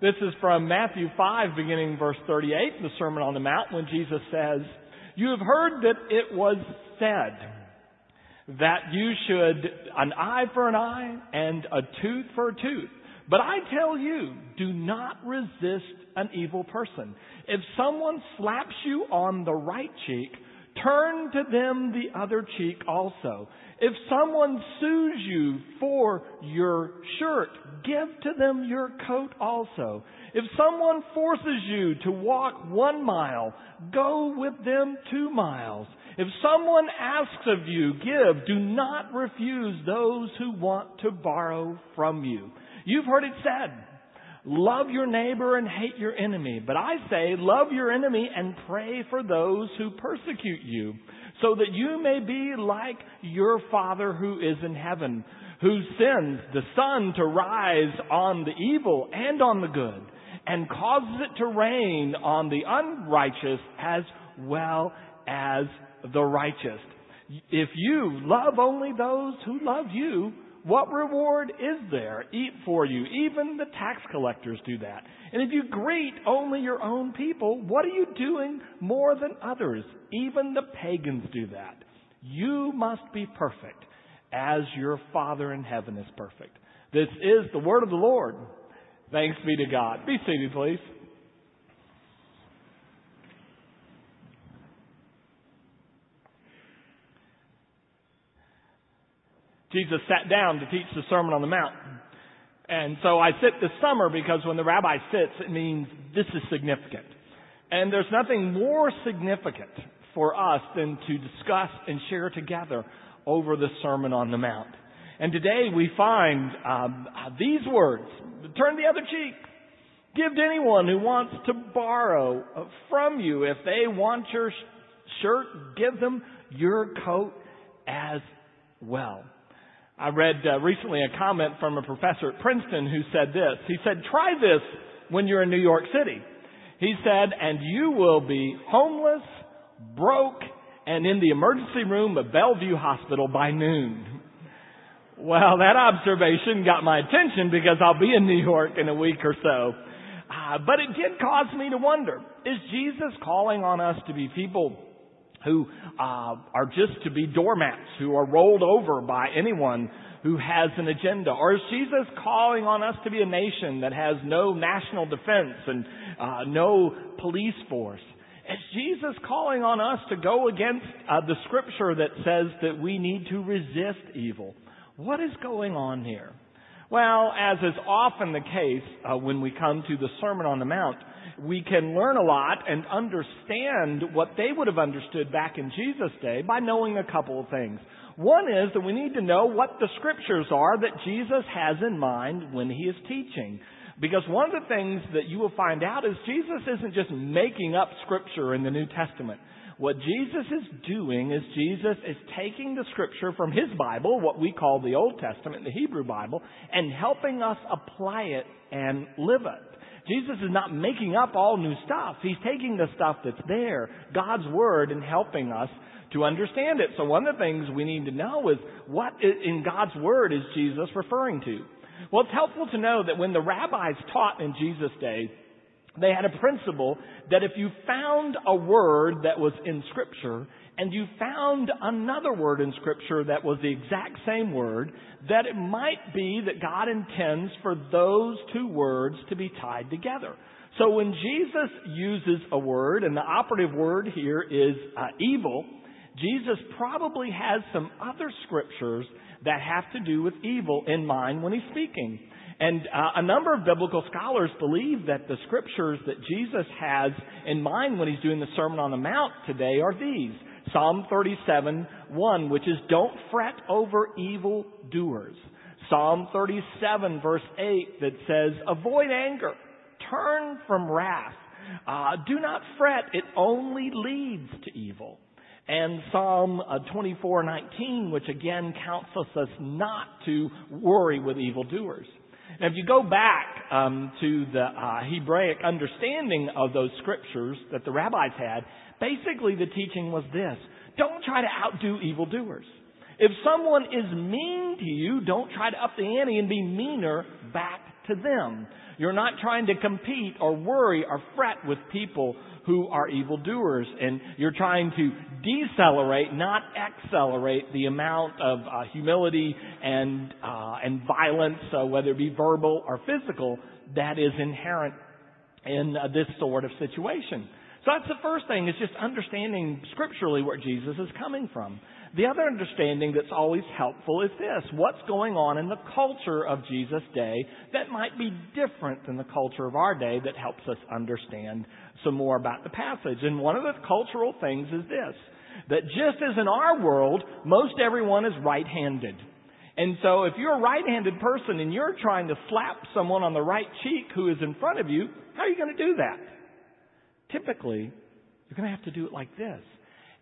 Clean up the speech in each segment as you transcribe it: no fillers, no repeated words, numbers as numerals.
This is from Matthew 5, beginning verse 38, the Sermon on the Mount, when Jesus says, "You have heard that it was said that you should an eye for an eye and a tooth for a tooth. But I tell you, do not resist an evil person. If someone slaps you on the right cheek, turn to them the other cheek also. If someone sues you for your shirt, give to them your coat also. If someone forces you to walk 1 mile, go with them 2 miles. If someone asks of you, give. Do not refuse those who want to borrow from you. You've heard it said, love your neighbor and hate your enemy. But I say, love your enemy and pray for those who persecute you, so that you may be like your Father who is in heaven, who sends the sun to rise on the evil and on the good, and causes it to rain on the unrighteous as well as the righteous. If you love only those who love you, what reward is there for you? Even the tax collectors do that. And if you greet only your own people, what are you doing more than others? Even the pagans do that. You must be perfect as your Father in heaven is perfect." This is the word of the Lord. Thanks be to God. Be seated, please. Jesus sat down to teach the Sermon on the Mount. And so I sit this summer because when the rabbi sits, it means this is significant. And there's nothing more significant for us than to discuss and share together over the Sermon on the Mount. And today we find these words: turn the other cheek. Give to anyone who wants to borrow from you. If they want your shirt, give them your coat as well. I read recently a comment from a professor at Princeton who said this. He said, "Try this when you're in New York City." He said, "and you will be homeless, broke, and in the emergency room of Bellevue Hospital by noon." Well, that observation got my attention because I'll be in New York in a week or so. But it did cause me to wonder, is Jesus calling on us to be people who are just to be doormats, who are rolled over by anyone who has an agenda? Or is Jesus calling on us to be a nation that has no national defense and no police force? Is Jesus calling on us to go against the scripture that says that we need to resist evil? What is going on here? Well, as is often the case when we come to the Sermon on the Mount, we can learn a lot and understand what they would have understood back in Jesus' day by knowing a couple of things. One is that we need to know what the scriptures are that Jesus has in mind when he is teaching. Because one of the things that you will find out is Jesus isn't just making up scripture in the New Testament. What Jesus is doing is Jesus is taking the scripture from his Bible, what we call the Old Testament, the Hebrew Bible, and helping us apply it and live it. Jesus is not making up all new stuff. He's taking the stuff that's there, God's Word, and helping us to understand it. So one of the things we need to know is what in God's Word is Jesus referring to? Well, it's helpful to know that when the rabbis taught in Jesus' day, they had a principle that if you found a word that was in Scripture and you found another word in Scripture that was the exact same word, that it might be that God intends for those two words to be tied together. So when Jesus uses a word, and the operative word here is evil, Jesus probably has some other scriptures that have to do with evil in mind when he's speaking. And a number of biblical scholars believe that the scriptures that Jesus has in mind when he's doing the Sermon on the Mount today are these. Psalm 37, 1, which is, "Don't fret over evil doers." Psalm 37, verse 8, that says, "Avoid anger, turn from wrath. Do not fret, it only leads to evil." And Psalm 24, 19, which again counsels us not to worry with evildoers. Now, if you go back to the Hebraic understanding of those scriptures that the rabbis had, basically the teaching was this: don't try to outdo evildoers. If someone is mean to you, don't try to up the ante and be meaner back to them. You're not trying to compete or worry or fret with people who are evildoers. And you're trying to decelerate, not accelerate, the amount of humility and violence, whether it be verbal or physical, that is inherent in this sort of situation. So that's the first thing, is just understanding scripturally where Jesus is coming from. The other understanding that's always helpful is this: what's going on in the culture of Jesus' day that might be different than the culture of our day that helps us understand some more about the passage. And one of the cultural things is this, that just as in our world, most everyone is right-handed. And so if you're a right-handed person and you're trying to slap someone on the right cheek who is in front of you, how are you going to do that? Typically, you're going to have to do it like this.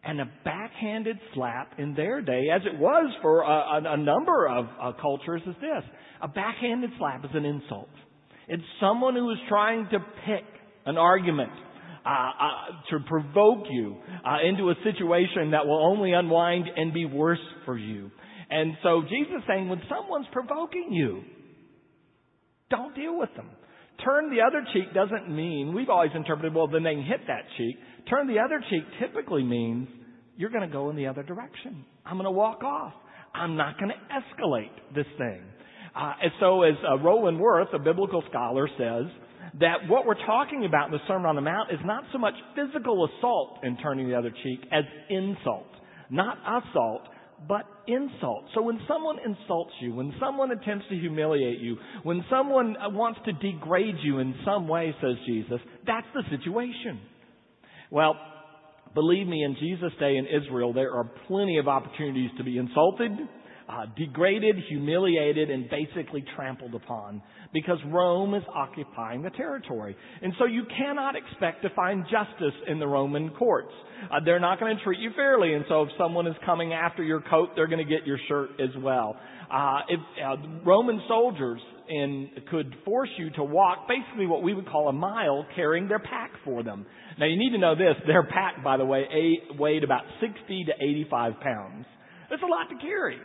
And a backhanded slap in their day, as it was for a number of cultures, is this. A backhanded slap is an insult. It's someone who is trying to pick an argument, to provoke you into a situation that will only unwind and be worse for you. And so Jesus is saying, when someone's provoking you, don't deal with them. Turn the other cheek doesn't mean, we've always interpreted, well, then they can hit that cheek. Turn the other cheek typically means you're going to go in the other direction. I'm going to walk off. I'm not going to escalate this thing. And so as Roland Worth, a biblical scholar, says, that what we're talking about in the Sermon on the Mount is not so much physical assault in turning the other cheek as insult. Not assault, but insult. So when someone insults you, when someone attempts to humiliate you, when someone wants to degrade you in some way, says Jesus, that's the situation. Well, believe me, in Jesus' day in Israel, there are plenty of opportunities to be insulted, degraded, humiliated, and basically trampled upon, because Rome is occupying the territory. And so you cannot expect to find justice in the Roman courts. They're not going to treat you fairly, and so if someone is coming after your coat, they're going to get your shirt as well. If Roman soldiers could force you to walk basically what we would call a mile carrying their pack for them. Now, you need to know this. Their pack, by the way, weighed about 60 to 85 pounds. That's a lot to carry.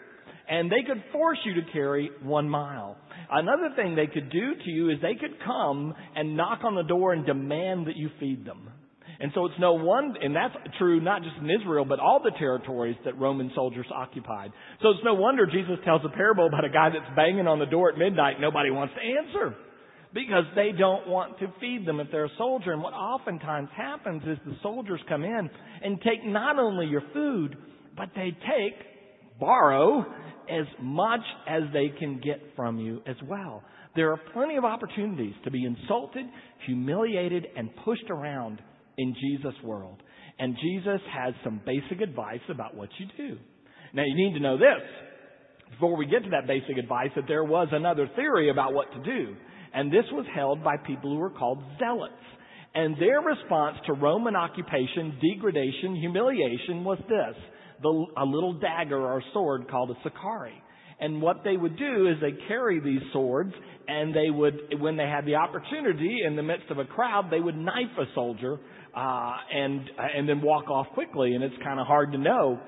And they could force you to carry 1 mile. Another thing they could do to you is they could come and knock on the door and demand that you feed them. And so it's no one, and that's true not just in Israel, but all the territories that Roman soldiers occupied. So it's no wonder Jesus tells a parable about a guy that's banging on the door at midnight and nobody wants to answer, because they don't want to feed them if they're a soldier. And what oftentimes happens is the soldiers come in and take not only your food, but they borrow as much as they can get from you as well. There are plenty of opportunities to be insulted, humiliated, and pushed around in Jesus' world. And Jesus has some basic advice about what you do. Now, you need to know this, before we get to that basic advice, that there was another theory about what to do. And this was held by people who were called zealots. And their response to Roman occupation, degradation, humiliation was this: a little dagger or sword called a sicarii. And what they would do is they carry these swords, and they would, when they had the opportunity in the midst of a crowd, they would knife a soldier and then walk off quickly. And it's kind of hard to know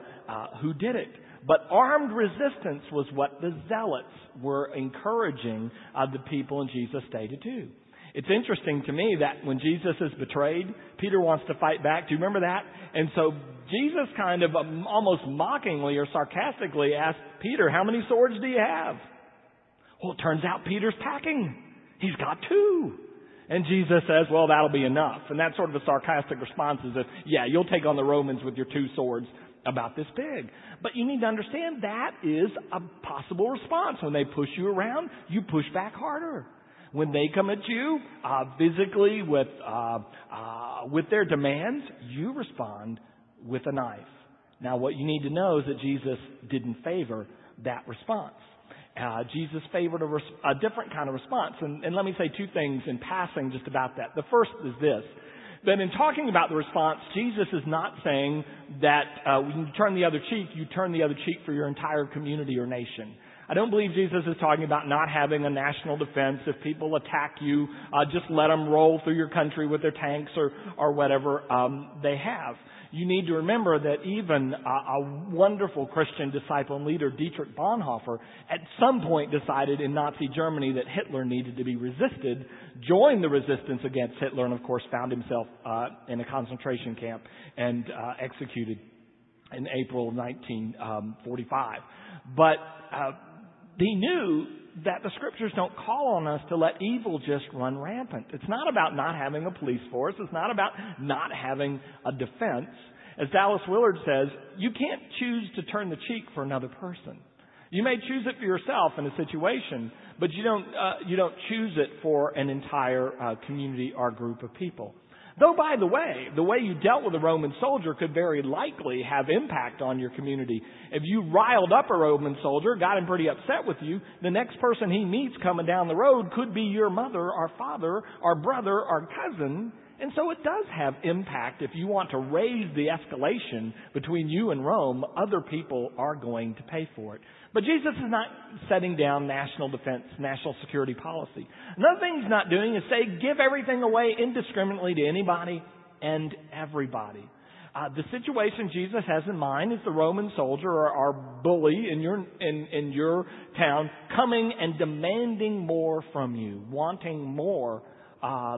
who did it. But armed resistance was what the zealots were encouraging the people in Jesus' day to do. It's interesting to me that when Jesus is betrayed, Peter wants to fight back. Do you remember that? And so Jesus kind of almost mockingly or sarcastically asked Peter, how many swords do you have? Well, it turns out Peter's packing. He's got 2. And Jesus says, well, that'll be enough. And that sort of a sarcastic response is, yeah, you'll take on the Romans with your 2 swords about this big. But you need to understand that is a possible response. When they push you around, you push back harder. When they come at you physically with their demands, you respond with a knife. Now, what you need to know is that Jesus didn't favor that response. Jesus favored a different kind of response. And let me say 2 things in passing just about that. The first is this, that in talking about the response, Jesus is not saying that when you turn the other cheek for your entire community or nation. I don't believe Jesus is talking about not having a national defense. If people attack you, just let them roll through your country with their tanks or whatever they have. You need to remember that even a wonderful Christian disciple and leader, Dietrich Bonhoeffer, at some point decided in Nazi Germany that Hitler needed to be resisted, joined the resistance against Hitler, and of course found himself in a concentration camp and executed in April 1945. But he knew that the scriptures don't call on us to let evil just run rampant. It's not about not having a police force. It's not about not having a defense. As Dallas Willard says, you can't choose to turn the cheek for another person. You may choose it for yourself in a situation, but you don't choose it for an entire community or group of people. Though, by the way you dealt with a Roman soldier could very likely have impact on your community. If you riled up a Roman soldier, got him pretty upset with you, the next person he meets coming down the road could be your mother or father or brother or cousin. And so it does have impact. If you want to raise the escalation between you and Rome, other people are going to pay for it. But Jesus is not setting down national defense, national security policy. Another thing he's not doing is say, give everything away indiscriminately to anybody and everybody. The situation Jesus has in mind is the Roman soldier or bully in your town coming and demanding more from you, wanting more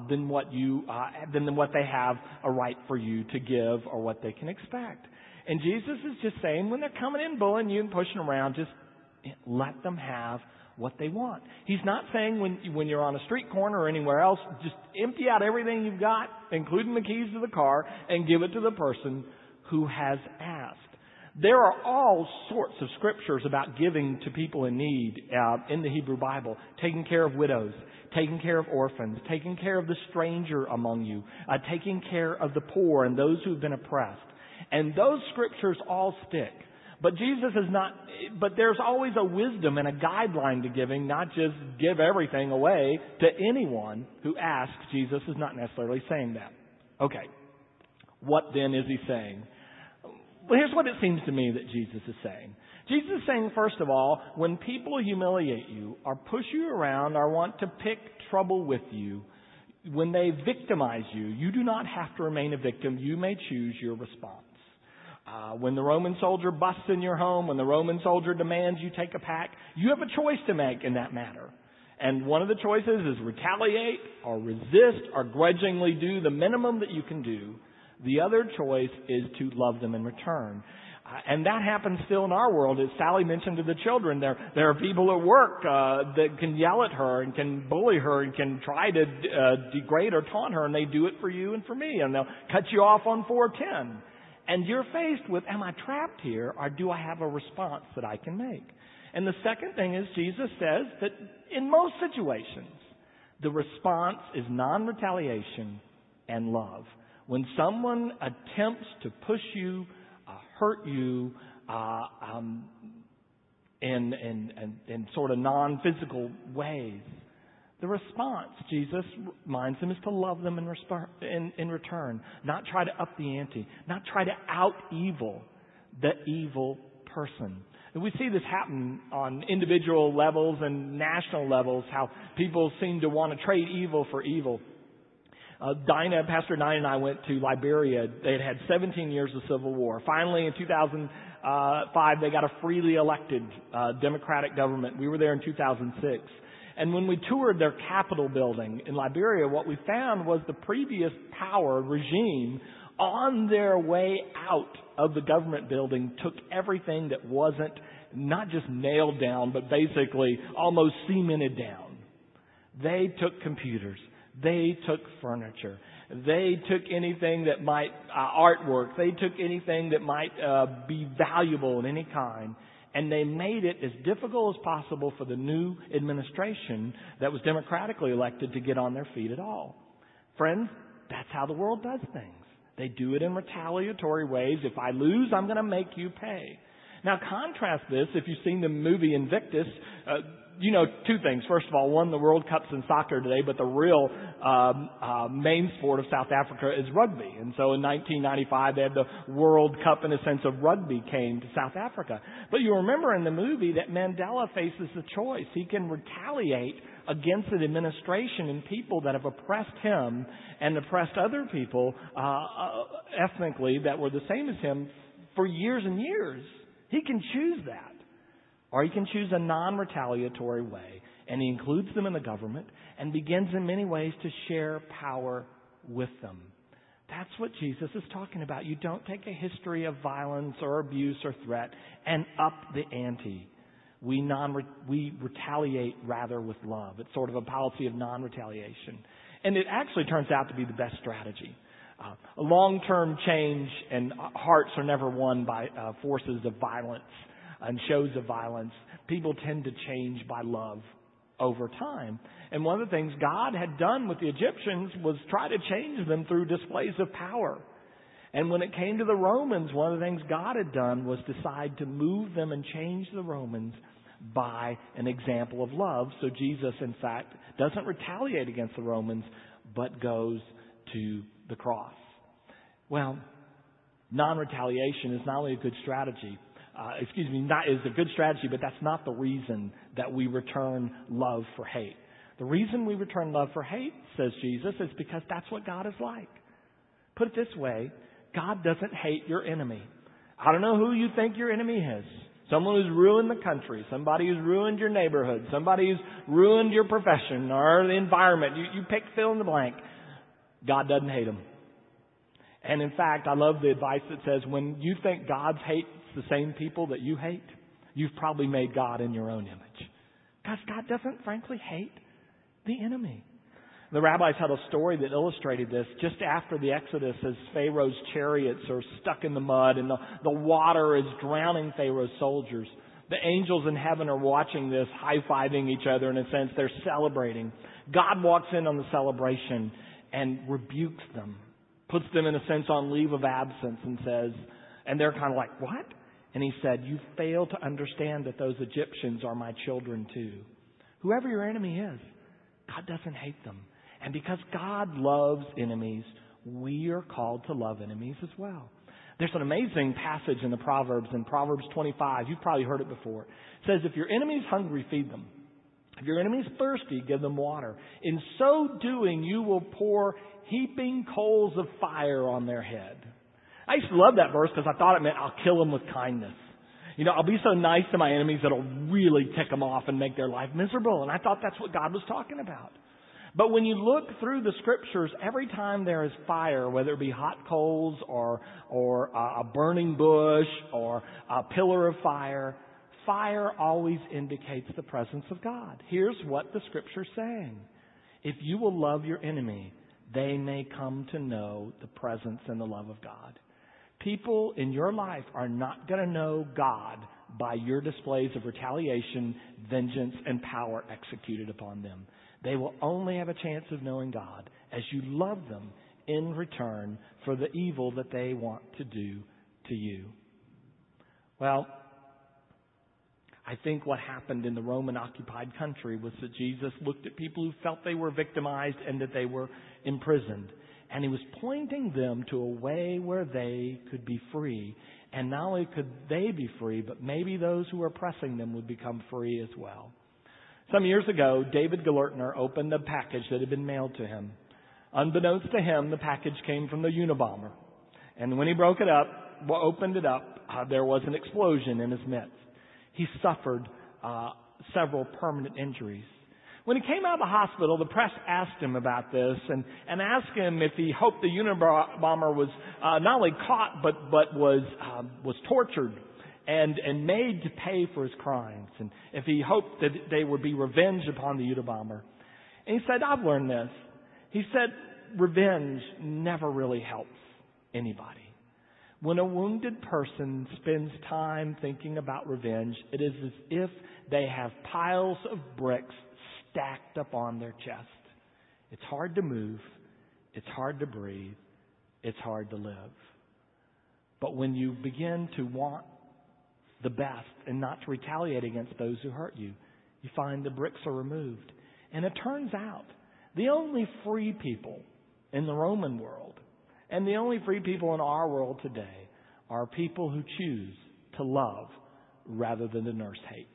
than what they have a right for you to give or what they can expect. And Jesus is just saying, when they're coming in bullying you and pushing around, just let them have what they want. He's not saying when you're on a street corner or anywhere else, just empty out everything you've got, including the keys to the car, and give it to the person who has asked. There are all sorts of scriptures about giving to people in need in the Hebrew Bible, taking care of widows, taking care of orphans, taking care of the stranger among you, taking care of the poor and those who have been oppressed. And those scriptures all stick. But Jesus is not, but there's always a wisdom and a guideline to giving, not just give everything away to anyone who asks. Jesus is not necessarily saying that. Okay. What then is he saying? Well, here's what it seems to me that Jesus is saying. Jesus is saying, first of all, when people humiliate you or push you around or want to pick trouble with you, when they victimize you, you do not have to remain a victim. You may choose your response. When the Roman soldier busts in your home, when the Roman soldier demands you take a pack, you have a choice to make in that matter. And one of the choices is retaliate or resist or grudgingly do the minimum that you can do. The other choice is to love them in return. And that happens still in our world. As Sally mentioned to the children, there are people at work that can yell at her and can bully her and can try to degrade or taunt her, and they do it for you and for me, and they'll cut you off on 410. And you're faced with, am I trapped here, or do I have a response that I can make? And the second thing is Jesus says that in most situations, the response is non-retaliation and love. When someone attempts to push you, hurt you in sort of non-physical ways, the response, Jesus reminds them, is to love them in return, not try to up the ante, not try to out-evil the evil person. And we see this happen on individual levels and national levels, how people seem to want to trade evil for evil. Pastor Dinah and I went to Liberia. They had had 17 years of civil war. Finally, in 2005, they got a freely elected democratic government. We were there in 2006. And when we toured their Capitol building in Liberia, what we found was the previous power regime, on their way out of the government building, took everything that wasn't not just nailed down, but basically almost cemented down. They took computers. They took furniture. They took anything that might, artwork. They took anything that might be valuable in any kind. And they made it as difficult as possible for the new administration that was democratically elected to get on their feet at all. Friends, that's how the world does things. They do it in retaliatory ways. If I lose, I'm going to make you pay. Now contrast this, if you've seen the movie Invictus, two things. First of all, one, the World Cup's in soccer today, but the real main sport of South Africa is rugby. And so in 1995, they had the World Cup in a sense of rugby came to South Africa. But you remember in the movie that Mandela faces the choice. He can retaliate against an administration and people that have oppressed him and oppressed other people ethnically that were the same as him for years and years. He can choose that. Or he can choose a non-retaliatory way, and he includes them in the government and begins in many ways to share power with them. That's what Jesus is talking about. You don't take a history of violence or abuse or threat and up the ante. We retaliate rather with love. It's sort of a policy of non-retaliation. And it actually turns out to be the best strategy. Long-term change and hearts are never won by forces of violence and shows of violence. People tend to change by love over time. And one of the things God had done with the Egyptians was try to change them through displays of power. And when it came to the Romans, one of the things God had done was decide to move them and change the Romans by an example of love. So Jesus, in fact, doesn't retaliate against the Romans, but goes to the cross. Well, non-retaliation is not only a good strategy, is a good strategy, but that's not the reason that we return love for hate. The reason we return love for hate, says Jesus, is because that's what God is like. Put it this way, God doesn't hate your enemy. I don't know who you think your enemy is. Someone who's ruined the country, somebody who's ruined your neighborhood, somebody who's ruined your profession or the environment. You pick fill in the blank. God doesn't hate them. And in fact, I love the advice that says when you think God's hate the same people that you hate, you've probably made God in your own image. Because God doesn't, frankly, hate the enemy. The rabbis had a story that illustrated this just after the Exodus as Pharaoh's chariots are stuck in the mud and the water is drowning Pharaoh's soldiers. The angels in heaven are watching this, high-fiving each other in a sense. They're celebrating. God walks in on the celebration and rebukes them, puts them in a sense on leave of absence and says, and they're kind of like, what? And he said, you fail to understand that those Egyptians are my children too. Whoever your enemy is, God doesn't hate them. And because God loves enemies, we are called to love enemies as well. There's an amazing passage in the Proverbs, in Proverbs 25. You've probably heard it before. It says, if your enemy's hungry, feed them. If your enemy's thirsty, give them water. In so doing, you will pour heaping coals of fire on their head. I used to love that verse because I thought it meant I'll kill them with kindness. You know, I'll be so nice to my enemies that it'll really tick them off and make their life miserable. And I thought that's what God was talking about. But when you look through the scriptures, every time there is fire, whether it be hot coals or a burning bush or a pillar of fire, fire always indicates the presence of God. Here's what the scripture's saying. If you will love your enemy, they may come to know the presence and the love of God. People in your life are not going to know God by your displays of retaliation, vengeance, and power executed upon them. They will only have a chance of knowing God as you love them in return for the evil that they want to do to you. Well, I think what happened in the Roman-occupied country was that Jesus looked at people who felt they were victimized and that they were imprisoned. And he was pointing them to a way where they could be free. And not only could they be free, but maybe those who were oppressing them would become free as well. Some years ago, David Gelertner opened a package that had been mailed to him. Unbeknownst to him, the package came from the Unabomber. And when he opened it up, there was an explosion in his midst. He suffered several permanent injuries. When he came out of the hospital, the press asked him about this and asked him if he hoped the Unabomber was not only caught but was tortured and made to pay for his crimes, and if he hoped that they would be revenged upon the Unabomber. And he said, I've learned this. He said, revenge never really helps anybody. When a wounded person spends time thinking about revenge, it is as if they have piles of bricks stacked up on their chest. It's hard to move. It's hard to breathe. It's hard to live. But when you begin to want the best and not to retaliate against those who hurt you, You find the bricks are removed. And it turns out the only free people in the Roman world and the only free people in our world today are people who choose to love rather than to nurse hate.